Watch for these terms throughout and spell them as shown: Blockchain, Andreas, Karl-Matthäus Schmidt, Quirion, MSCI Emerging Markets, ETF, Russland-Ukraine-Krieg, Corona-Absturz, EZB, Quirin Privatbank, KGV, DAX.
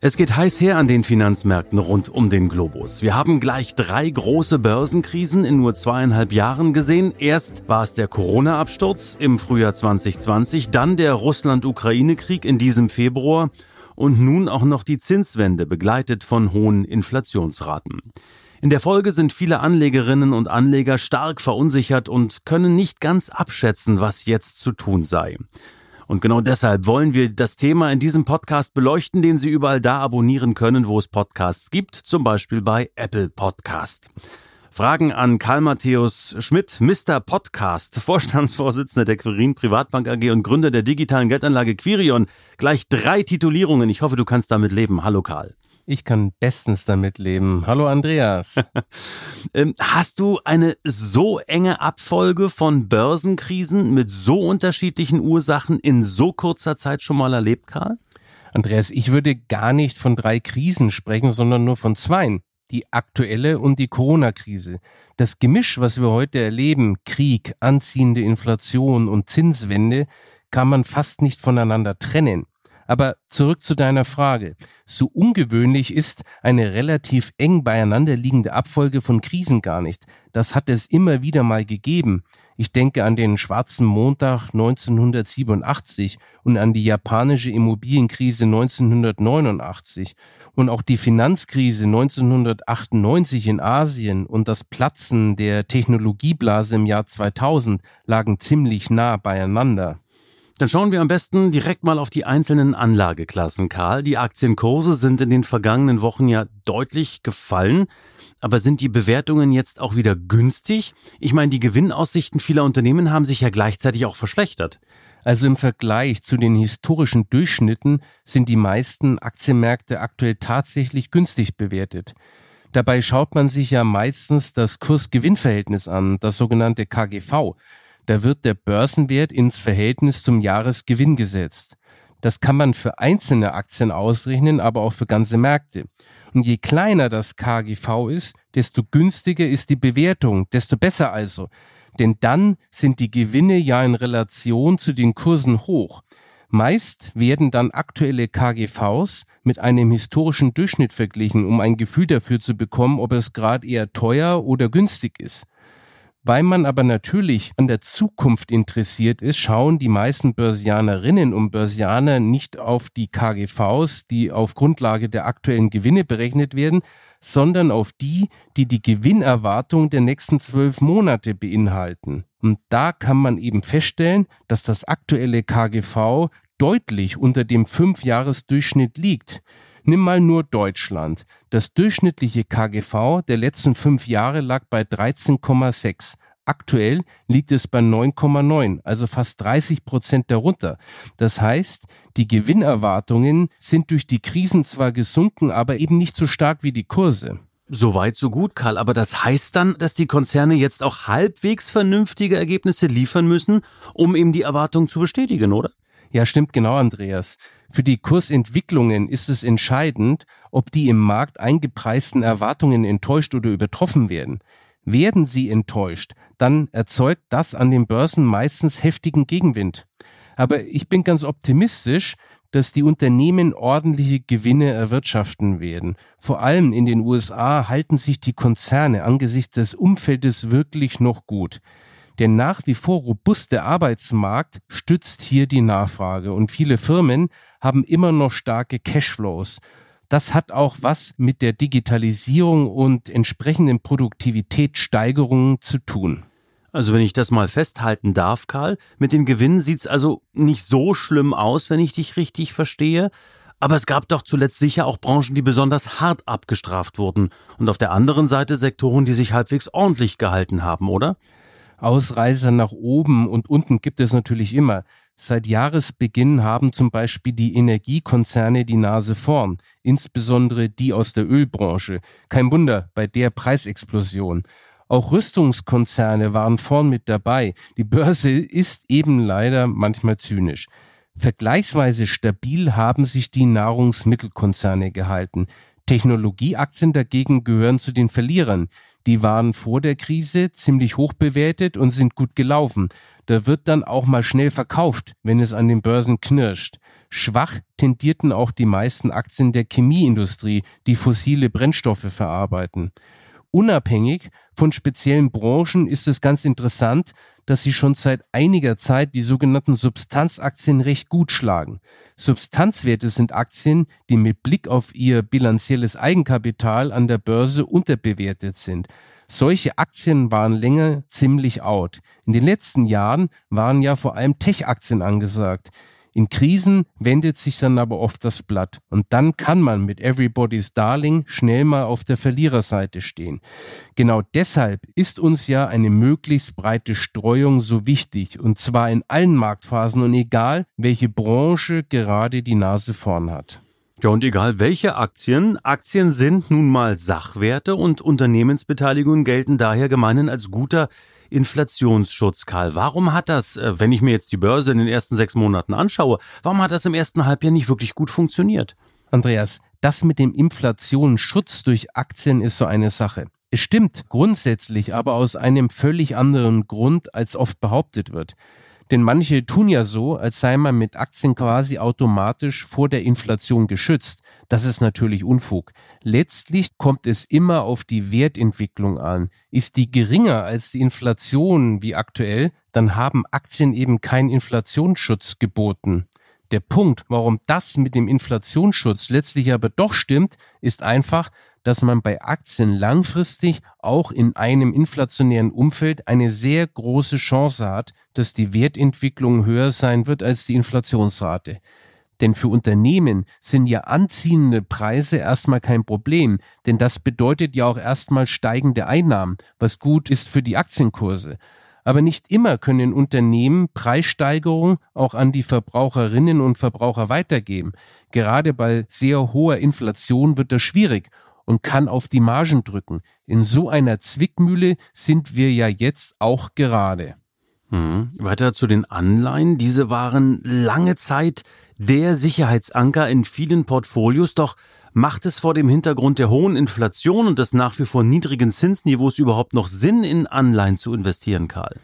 Es geht heiß her an den Finanzmärkten rund um den Globus. Wir haben gleich 3 große Börsenkrisen in nur 2,5 Jahren gesehen. Erst war es der Corona-Absturz im Frühjahr 2020, dann der Russland-Ukraine-Krieg in diesem Februar und nun auch noch die Zinswende, begleitet von hohen Inflationsraten. In der Folge sind viele Anlegerinnen und Anleger stark verunsichert und können nicht ganz abschätzen, was jetzt zu tun sei. Und genau deshalb wollen wir das Thema in diesem Podcast beleuchten, den Sie überall da abonnieren können, wo es Podcasts gibt, zum Beispiel bei Apple Podcast. Fragen an Karl-Matthäus Schmidt, Mr. Podcast, Vorstandsvorsitzender der Quirin Privatbank AG und Gründer der digitalen Geldanlage Quirion. Gleich 3 Titulierungen. Ich hoffe, du kannst damit leben. Hallo Karl. Ich kann bestens damit leben. Hallo Andreas. Hast du eine so enge Abfolge von Börsenkrisen mit so unterschiedlichen Ursachen in so kurzer Zeit schon mal erlebt, Karl? Andreas, ich würde gar nicht von 3 Krisen sprechen, sondern nur von 2. Die aktuelle und die Corona-Krise. Das Gemisch, was wir heute erleben, Krieg, anziehende Inflation und Zinswende, kann man fast nicht voneinander trennen. Aber zurück zu deiner Frage. So ungewöhnlich ist eine relativ eng beieinander liegende Abfolge von Krisen gar nicht. Das hat es immer wieder mal gegeben. Ich denke an den Schwarzen Montag 1987 und an die japanische Immobilienkrise 1989 und auch die Finanzkrise 1998 in Asien und das Platzen der Technologieblase im Jahr 2000 lagen ziemlich nah beieinander. Dann schauen wir am besten direkt mal auf die einzelnen Anlageklassen, Karl. Die Aktienkurse sind in den vergangenen Wochen ja deutlich gefallen. Aber sind die Bewertungen jetzt auch wieder günstig? Ich meine, die Gewinnaussichten vieler Unternehmen haben sich ja gleichzeitig auch verschlechtert. Also im Vergleich zu den historischen Durchschnitten sind die meisten Aktienmärkte aktuell tatsächlich günstig bewertet. Dabei schaut man sich ja meistens das Kurs-Gewinn-Verhältnis an, das sogenannte KGV. Da wird der Börsenwert ins Verhältnis zum Jahresgewinn gesetzt. Das kann man für einzelne Aktien ausrechnen, aber auch für ganze Märkte. Und je kleiner das KGV ist, desto günstiger ist die Bewertung, desto besser also. Denn dann sind die Gewinne ja in Relation zu den Kursen hoch. Meist werden dann aktuelle KGVs mit einem historischen Durchschnitt verglichen, um ein Gefühl dafür zu bekommen, ob es gerade eher teuer oder günstig ist. Weil man aber natürlich an der Zukunft interessiert ist, schauen die meisten Börsianerinnen und Börsianer nicht auf die KGVs, die auf Grundlage der aktuellen Gewinne berechnet werden, sondern auf die, die die Gewinnerwartung der nächsten 12 Monate beinhalten. Und da kann man eben feststellen, dass das aktuelle KGV deutlich unter dem 5-Jahres-Durchschnitt liegt. Nimm mal nur Deutschland. Das durchschnittliche KGV der letzten 5 Jahre lag bei 13,6. Aktuell liegt es bei 9,9, also fast 30% darunter. Das heißt, die Gewinnerwartungen sind durch die Krisen zwar gesunken, aber eben nicht so stark wie die Kurse. Soweit, so gut, Karl. Aber das heißt dann, dass die Konzerne jetzt auch halbwegs vernünftige Ergebnisse liefern müssen, um eben die Erwartungen zu bestätigen, oder? Ja, stimmt genau, Andreas. Für die Kursentwicklungen ist es entscheidend, ob die im Markt eingepreisten Erwartungen enttäuscht oder übertroffen werden. Werden sie enttäuscht, dann erzeugt das an den Börsen meistens heftigen Gegenwind. Aber ich bin ganz optimistisch, dass die Unternehmen ordentliche Gewinne erwirtschaften werden. Vor allem in den USA halten sich die Konzerne angesichts des Umfeldes wirklich noch gut. Der nach wie vor robuste Arbeitsmarkt stützt hier die Nachfrage und viele Firmen haben immer noch starke Cashflows. Das hat auch was mit der Digitalisierung und entsprechenden Produktivitätssteigerungen zu tun. Also wenn ich das mal festhalten darf, Karl, mit den Gewinnen sieht's also nicht so schlimm aus, wenn ich dich richtig verstehe. Aber es gab doch zuletzt sicher auch Branchen, die besonders hart abgestraft wurden und auf der anderen Seite Sektoren, die sich halbwegs ordentlich gehalten haben, oder? Ausreißer nach oben und unten gibt es natürlich immer. Seit Jahresbeginn haben zum Beispiel die Energiekonzerne die Nase vorn, insbesondere die aus der Ölbranche. Kein Wunder bei der Preisexplosion. Auch Rüstungskonzerne waren vorn mit dabei. Die Börse ist eben leider manchmal zynisch. Vergleichsweise stabil haben sich die Nahrungsmittelkonzerne gehalten. Technologieaktien dagegen gehören zu den Verlierern. Die waren vor der Krise ziemlich hoch bewertet und sind gut gelaufen. Da wird dann auch mal schnell verkauft, wenn es an den Börsen knirscht. Schwach tendierten auch die meisten Aktien der Chemieindustrie, die fossile Brennstoffe verarbeiten. Unabhängig von speziellen Branchen ist es ganz interessant, dass sie schon seit einiger Zeit die sogenannten Substanzaktien recht gut schlagen. Substanzwerte sind Aktien, die mit Blick auf ihr bilanzielles Eigenkapital an der Börse unterbewertet sind. Solche Aktien waren länger ziemlich out. In den letzten Jahren waren ja vor allem Tech-Aktien angesagt. In Krisen wendet sich dann aber oft das Blatt und dann kann man mit Everybody's Darling schnell mal auf der Verliererseite stehen. Genau deshalb ist uns ja eine möglichst breite Streuung so wichtig und zwar in allen Marktphasen und egal, welche Branche gerade die Nase vorn hat. Ja, und egal welche Aktien. Aktien sind nun mal Sachwerte und Unternehmensbeteiligungen gelten daher gemeinhin als guter Inflationsschutz. Karl, warum hat das, wenn ich mir jetzt die Börse in den ersten 6 Monaten anschaue, warum hat das im ersten Halbjahr nicht wirklich gut funktioniert? Andreas, das mit dem Inflationsschutz durch Aktien ist so eine Sache. Es stimmt grundsätzlich, aber aus einem völlig anderen Grund, als oft behauptet wird. Denn manche tun ja so, als sei man mit Aktien quasi automatisch vor der Inflation geschützt. Das ist natürlich Unfug. Letztlich kommt es immer auf die Wertentwicklung an. Ist die geringer als die Inflation wie aktuell, dann haben Aktien eben keinen Inflationsschutz geboten. Der Punkt, warum das mit dem Inflationsschutz letztlich aber doch stimmt, ist einfach, dass man bei Aktien langfristig auch in einem inflationären Umfeld eine sehr große Chance hat, dass die Wertentwicklung höher sein wird als die Inflationsrate. Denn für Unternehmen sind ja anziehende Preise erstmal kein Problem, denn das bedeutet ja auch erstmal steigende Einnahmen, was gut ist für die Aktienkurse. Aber nicht immer können Unternehmen Preissteigerungen auch an die Verbraucherinnen und Verbraucher weitergeben. Gerade bei sehr hoher Inflation wird das schwierig und kann auf die Margen drücken. In so einer Zwickmühle sind wir ja jetzt auch gerade. Weiter zu den Anleihen. Diese waren lange Zeit der Sicherheitsanker in vielen Portfolios, doch macht es vor dem Hintergrund der hohen Inflation und des nach wie vor niedrigen Zinsniveaus überhaupt noch Sinn, in Anleihen zu investieren, Karl?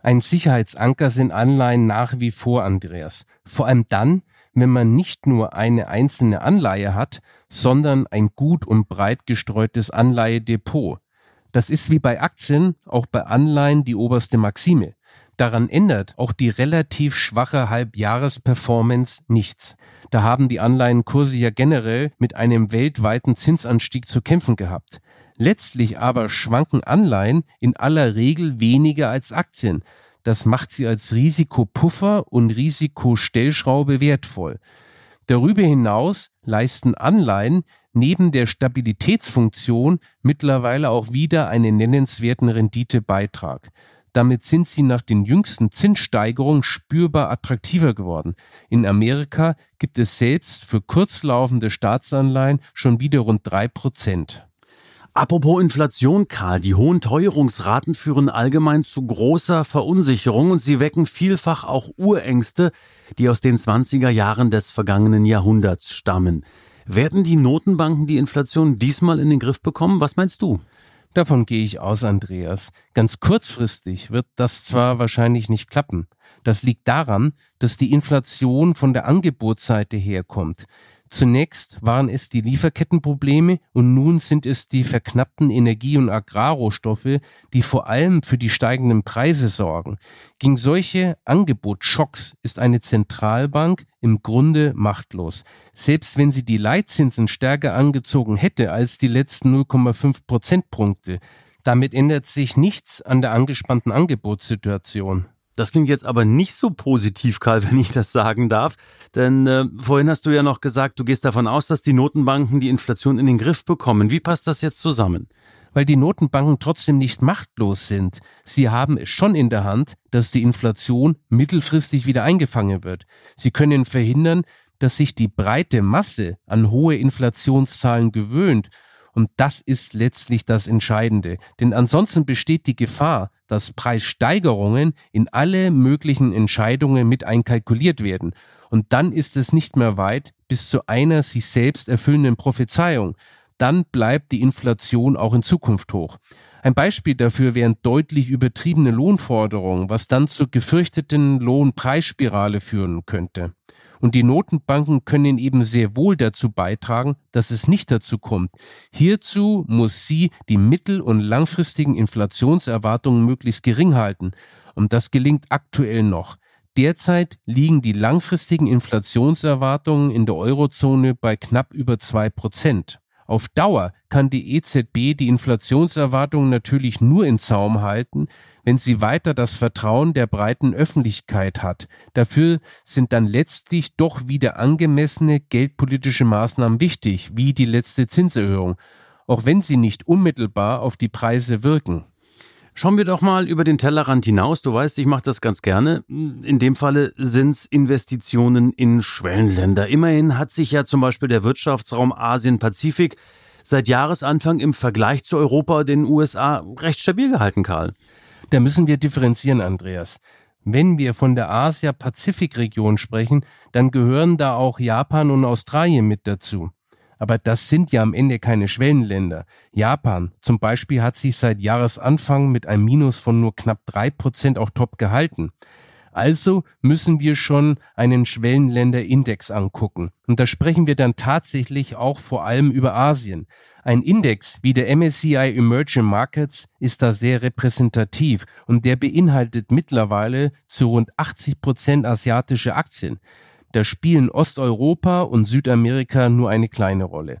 Ein Sicherheitsanker sind Anleihen nach wie vor, Andreas. Vor allem dann, wenn man nicht nur eine einzelne Anleihe hat, sondern ein gut und breit gestreutes Anleihedepot. Das ist wie bei Aktien, auch bei Anleihen die oberste Maxime. Daran ändert auch die relativ schwache Halbjahresperformance nichts. Da haben die Anleihenkurse ja generell mit einem weltweiten Zinsanstieg zu kämpfen gehabt. Letztlich aber schwanken Anleihen in aller Regel weniger als Aktien. Das macht sie als Risikopuffer und Risikostellschraube wertvoll. Darüber hinaus leisten Anleihen neben der Stabilitätsfunktion mittlerweile auch wieder einen nennenswerten Renditebeitrag. Damit sind sie nach den jüngsten Zinssteigerungen spürbar attraktiver geworden. In Amerika gibt es selbst für kurzlaufende Staatsanleihen schon wieder rund 3%. Apropos Inflation, Karl, die hohen Teuerungsraten führen allgemein zu großer Verunsicherung und sie wecken vielfach auch Urängste, die aus den 20er Jahren des vergangenen Jahrhunderts stammen. Werden die Notenbanken die Inflation diesmal in den Griff bekommen? Was meinst du? Davon gehe ich aus, Andreas. Ganz kurzfristig wird das zwar wahrscheinlich nicht klappen. Das liegt daran, dass die Inflation von der Angebotsseite herkommt. Zunächst waren es die Lieferkettenprobleme und nun sind es die verknappten Energie- und Agrarrohstoffe, die vor allem für die steigenden Preise sorgen. Gegen solche Angebotsschocks ist eine Zentralbank im Grunde machtlos. Selbst wenn sie die Leitzinsen stärker angezogen hätte als die letzten 0,5 Prozentpunkte, damit ändert sich nichts an der angespannten Angebotssituation. Das klingt jetzt aber nicht so positiv, Karl, wenn ich das sagen darf. Denn vorhin hast du ja noch gesagt, du gehst davon aus, dass die Notenbanken die Inflation in den Griff bekommen. Wie passt das jetzt zusammen? Weil die Notenbanken trotzdem nicht machtlos sind. Sie haben es schon in der Hand, dass die Inflation mittelfristig wieder eingefangen wird. Sie können verhindern, dass sich die breite Masse an hohe Inflationszahlen gewöhnt. Und das ist letztlich das Entscheidende. Denn ansonsten besteht die Gefahr, dass Preissteigerungen in alle möglichen Entscheidungen mit einkalkuliert werden. Und dann ist es nicht mehr weit bis zu einer sich selbst erfüllenden Prophezeiung. Dann bleibt die Inflation auch in Zukunft hoch. Ein Beispiel dafür wären deutlich übertriebene Lohnforderungen, was dann zur gefürchteten Lohnpreisspirale führen könnte. Und die Notenbanken können eben sehr wohl dazu beitragen, dass es nicht dazu kommt. Hierzu muss sie die mittel- und langfristigen Inflationserwartungen möglichst gering halten. Und das gelingt aktuell noch. Derzeit liegen die langfristigen Inflationserwartungen in der Eurozone bei knapp über 2%. Auf Dauer kann die EZB die Inflationserwartungen natürlich nur in Zaum halten, wenn sie weiter das Vertrauen der breiten Öffentlichkeit hat. Dafür sind dann letztlich doch wieder angemessene geldpolitische Maßnahmen wichtig, wie die letzte Zinserhöhung, auch wenn sie nicht unmittelbar auf die Preise wirken. Schauen wir doch mal über den Tellerrand hinaus. Du weißt, ich mache das ganz gerne. In dem Falle sind es Investitionen in Schwellenländer. Immerhin hat sich ja zum Beispiel der Wirtschaftsraum Asien-Pazifik seit Jahresanfang im Vergleich zu Europa, den USA, recht stabil gehalten, Karl. Da müssen wir differenzieren, Andreas. Wenn wir von der Asia-Pazifik-Region sprechen, dann gehören da auch Japan und Australien mit dazu. Aber das sind ja am Ende keine Schwellenländer. Japan zum Beispiel hat sich seit Jahresanfang mit einem Minus von nur knapp 3% auch top gehalten. Also müssen wir schon einen Schwellenländerindex angucken. Und da sprechen wir dann tatsächlich auch vor allem über Asien. Ein Index wie der MSCI Emerging Markets ist da sehr repräsentativ und der beinhaltet mittlerweile zu rund 80% asiatische Aktien. Da spielen Osteuropa und Südamerika nur eine kleine Rolle.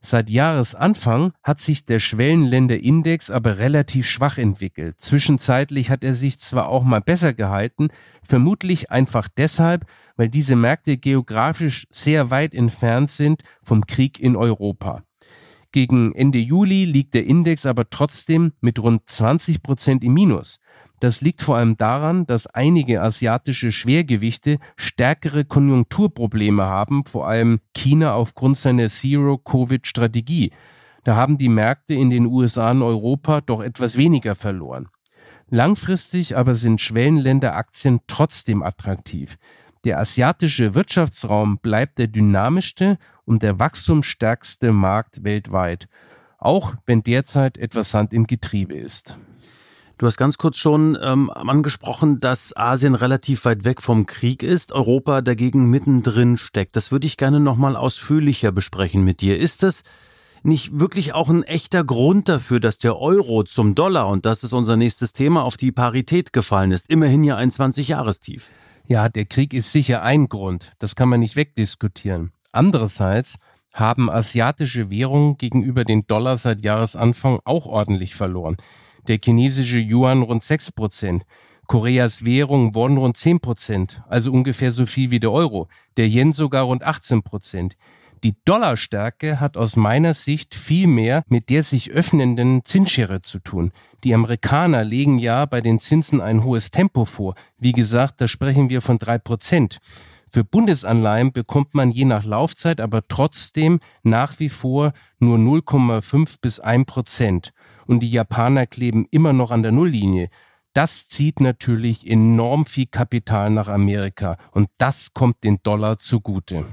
Seit Jahresanfang hat sich der Schwellenländerindex aber relativ schwach entwickelt. Zwischenzeitlich hat er sich zwar auch mal besser gehalten, vermutlich einfach deshalb, weil diese Märkte geografisch sehr weit entfernt sind vom Krieg in Europa. Gegen Ende Juli liegt der Index aber trotzdem mit rund 20% im Minus. Das liegt vor allem daran, dass einige asiatische Schwergewichte stärkere Konjunkturprobleme haben, vor allem China aufgrund seiner Zero-Covid-Strategie. Da haben die Märkte in den USA und Europa doch etwas weniger verloren. Langfristig aber sind Schwellenländeraktien trotzdem attraktiv. Der asiatische Wirtschaftsraum bleibt der dynamischste und der wachstumsstärkste Markt weltweit, auch wenn derzeit etwas Sand im Getriebe ist. Du hast ganz kurz schon angesprochen, dass Asien relativ weit weg vom Krieg ist, Europa dagegen mittendrin steckt. Das würde ich gerne nochmal ausführlicher besprechen mit dir. Ist das nicht wirklich auch ein echter Grund dafür, dass der Euro zum Dollar, und das ist unser nächstes Thema, auf die Parität gefallen ist? Immerhin ja ein 20-Jahrestief. Ja, der Krieg ist sicher ein Grund. Das kann man nicht wegdiskutieren. Andererseits haben asiatische Währungen gegenüber den Dollar seit Jahresanfang auch ordentlich verloren. Der chinesische Yuan rund 6%, Koreas Währung Won rund 10%, also ungefähr so viel wie der Euro, der Yen sogar rund 18%. Die Dollarstärke hat aus meiner Sicht viel mehr mit der sich öffnenden Zinsschere zu tun. Die Amerikaner legen ja bei den Zinsen ein hohes Tempo vor. Wie gesagt, da sprechen wir von 3%. Für Bundesanleihen bekommt man je nach Laufzeit aber trotzdem nach wie vor nur 0,5 bis 1%. Und die Japaner kleben immer noch an der Nulllinie. Das zieht natürlich enorm viel Kapital nach Amerika und das kommt den Dollar zugute.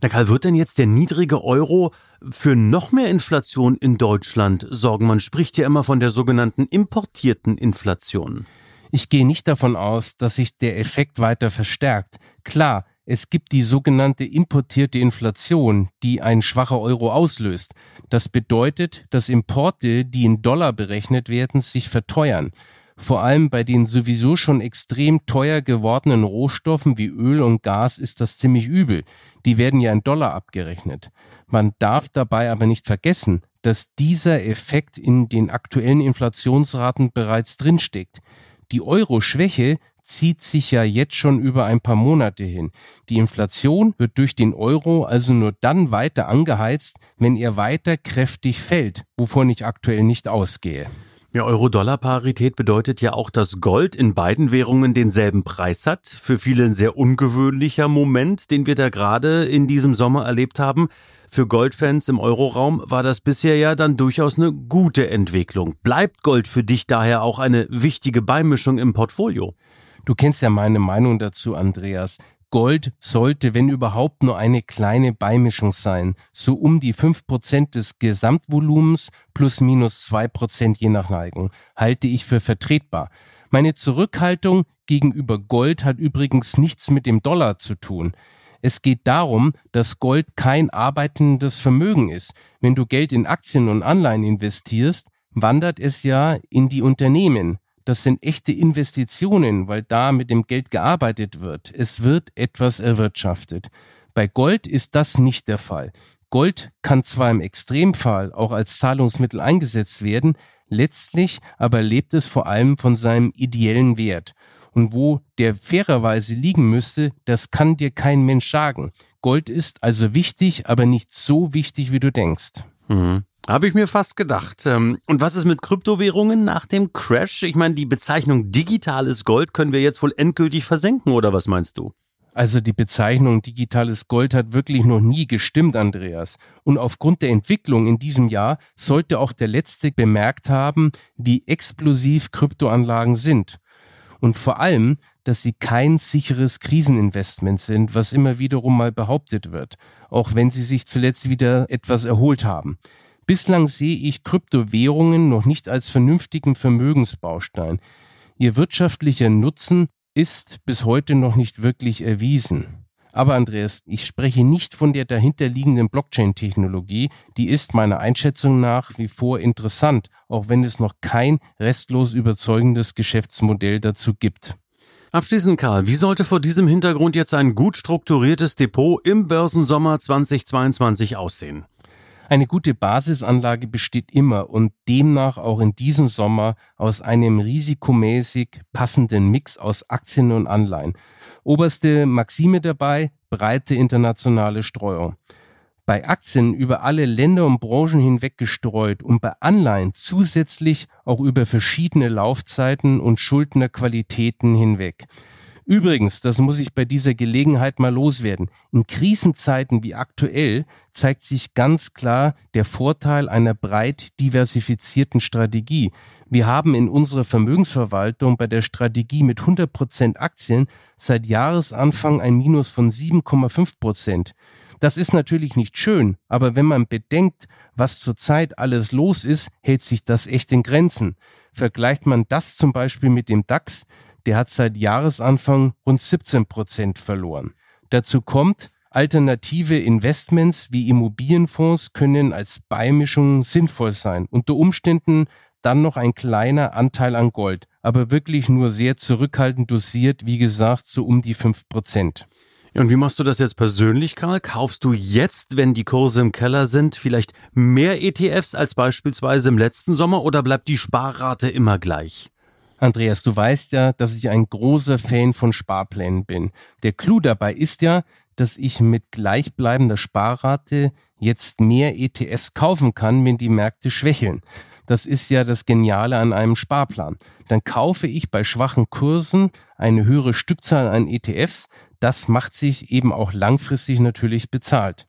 Na Karl, wird denn jetzt der niedrige Euro für noch mehr Inflation in Deutschland sorgen? Man spricht ja immer von der sogenannten importierten Inflation. Ich gehe nicht davon aus, dass sich der Effekt weiter verstärkt. Klar, es gibt die sogenannte importierte Inflation, die ein schwacher Euro auslöst. Das bedeutet, dass Importe, die in Dollar berechnet werden, sich verteuern. Vor allem bei den sowieso schon extrem teuer gewordenen Rohstoffen wie Öl und Gas ist das ziemlich übel. Die werden ja in Dollar abgerechnet. Man darf dabei aber nicht vergessen, dass dieser Effekt in den aktuellen Inflationsraten bereits drinsteckt. Die Euro-Schwäche zieht sich ja jetzt schon über ein paar Monate hin. Die Inflation wird durch den Euro also nur dann weiter angeheizt, wenn er weiter kräftig fällt, wovon ich aktuell nicht ausgehe. Ja, Euro-Dollar-Parität bedeutet ja auch, dass Gold in beiden Währungen denselben Preis hat. Für viele ein sehr ungewöhnlicher Moment, den wir da gerade in diesem Sommer erlebt haben. Für Goldfans im Euroraum war das bisher ja dann durchaus eine gute Entwicklung. Bleibt Gold für dich daher auch eine wichtige Beimischung im Portfolio? Du kennst ja meine Meinung dazu, Andreas. Gold sollte, wenn überhaupt, nur eine kleine Beimischung sein. So um die 5% des Gesamtvolumens plus minus 2% je nach Neigung halte ich für vertretbar. Meine Zurückhaltung gegenüber Gold hat übrigens nichts mit dem Dollar zu tun. Es geht darum, dass Gold kein arbeitendes Vermögen ist. Wenn du Geld in Aktien und Anleihen investierst, wandert es ja in die Unternehmen. Das sind echte Investitionen, weil da mit dem Geld gearbeitet wird. Es wird etwas erwirtschaftet. Bei Gold ist das nicht der Fall. Gold kann zwar im Extremfall auch als Zahlungsmittel eingesetzt werden, letztlich aber lebt es vor allem von seinem ideellen Wert. Und wo der fairerweise liegen müsste, das kann dir kein Mensch sagen. Gold ist also wichtig, aber nicht so wichtig, wie du denkst. Mhm. Habe ich mir fast gedacht. Und was ist mit Kryptowährungen nach dem Crash? Ich meine, die Bezeichnung digitales Gold können wir jetzt wohl endgültig versenken, oder was meinst du? Also die Bezeichnung digitales Gold hat wirklich noch nie gestimmt, Andreas. Und aufgrund der Entwicklung in diesem Jahr sollte auch der Letzte bemerkt haben, wie explosiv Kryptoanlagen sind. Und vor allem, dass sie kein sicheres Kriseninvestment sind, was immer wiederum mal behauptet wird, auch wenn sie sich zuletzt wieder etwas erholt haben. Bislang sehe ich Kryptowährungen noch nicht als vernünftigen Vermögensbaustein. Ihr wirtschaftlicher Nutzen ist bis heute noch nicht wirklich erwiesen. Aber Andreas, ich spreche nicht von der dahinterliegenden Blockchain-Technologie. Die ist meiner Einschätzung nach wie vor interessant, auch wenn es noch kein restlos überzeugendes Geschäftsmodell dazu gibt. Abschließend, Karl, wie sollte vor diesem Hintergrund jetzt ein gut strukturiertes Depot im Börsensommer 2022 aussehen? Eine gute Basisanlage besteht immer und demnach auch in diesem Sommer aus einem risikomäßig passenden Mix aus Aktien und Anleihen. Oberste Maxime dabei, breite internationale Streuung. Bei Aktien über alle Länder und Branchen hinweg gestreut und bei Anleihen zusätzlich auch über verschiedene Laufzeiten und Schuldnerqualitäten hinweg. Übrigens, das muss ich bei dieser Gelegenheit mal loswerden, in Krisenzeiten wie aktuell zeigt sich ganz klar der Vorteil einer breit diversifizierten Strategie. Wir haben in unserer Vermögensverwaltung bei der Strategie mit 100% Aktien seit Jahresanfang ein Minus von 7,5%. Das ist natürlich nicht schön, aber wenn man bedenkt, was zurzeit alles los ist, hält sich das echt in Grenzen. Vergleicht man das zum Beispiel mit dem DAX, der hat seit Jahresanfang rund 17% verloren. Dazu kommt, alternative Investments wie Immobilienfonds können als Beimischung sinnvoll sein. Unter Umständen dann noch ein kleiner Anteil an Gold, aber wirklich nur sehr zurückhaltend dosiert, wie gesagt, so um die 5%. Und wie machst du das jetzt persönlich, Karl? Kaufst du jetzt, wenn die Kurse im Keller sind, vielleicht mehr ETFs als beispielsweise im letzten Sommer oder bleibt die Sparrate immer gleich? Andreas, du weißt ja, dass ich ein großer Fan von Sparplänen bin. Der Clou dabei ist ja, dass ich mit gleichbleibender Sparrate jetzt mehr ETFs kaufen kann, wenn die Märkte schwächeln. Das ist ja das Geniale an einem Sparplan. Dann kaufe ich bei schwachen Kursen eine höhere Stückzahl an ETFs. Das macht sich eben auch langfristig natürlich bezahlt.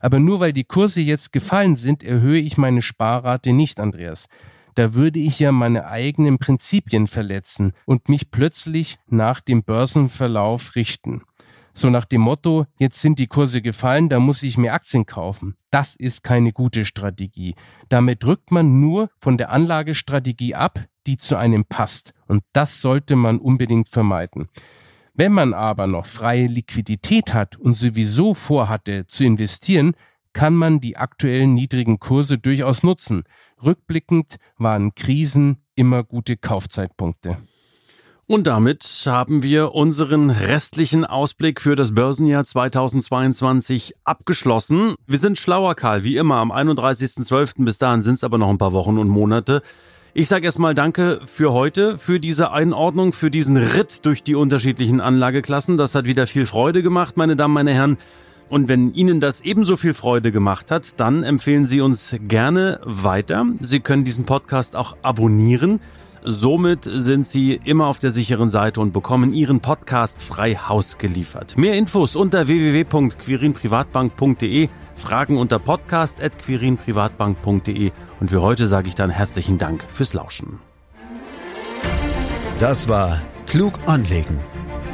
Aber nur weil die Kurse jetzt gefallen sind, erhöhe ich meine Sparrate nicht, Andreas. Da würde ich ja meine eigenen Prinzipien verletzen und mich plötzlich nach dem Börsenverlauf richten. So nach dem Motto, jetzt sind die Kurse gefallen, da muss ich mir Aktien kaufen. Das ist keine gute Strategie. Damit rückt man nur von der Anlagestrategie ab, die zu einem passt. Und das sollte man unbedingt vermeiden. Wenn man aber noch freie Liquidität hat und sowieso vorhatte zu investieren, kann man die aktuellen niedrigen Kurse durchaus nutzen. Rückblickend waren Krisen immer gute Kaufzeitpunkte. Und damit haben wir unseren restlichen Ausblick für das Börsenjahr 2022 abgeschlossen. Wir sind schlauer, Karl, wie immer, am 31.12. Bis dahin sind es aber noch ein paar Wochen und Monate. Ich sage erstmal danke für heute, für diese Einordnung, für diesen Ritt durch die unterschiedlichen Anlageklassen. Das hat wieder viel Freude gemacht, meine Damen, meine Herren. Und wenn Ihnen das ebenso viel Freude gemacht hat, dann empfehlen Sie uns gerne weiter. Sie können diesen Podcast auch abonnieren. Somit sind Sie immer auf der sicheren Seite und bekommen Ihren Podcast frei Haus geliefert. Mehr Infos unter www.quirinprivatbank.de, Fragen unter podcast@quirinprivatbank.de. Und für heute sage ich dann herzlichen Dank fürs Lauschen. Das war Klug anlegen,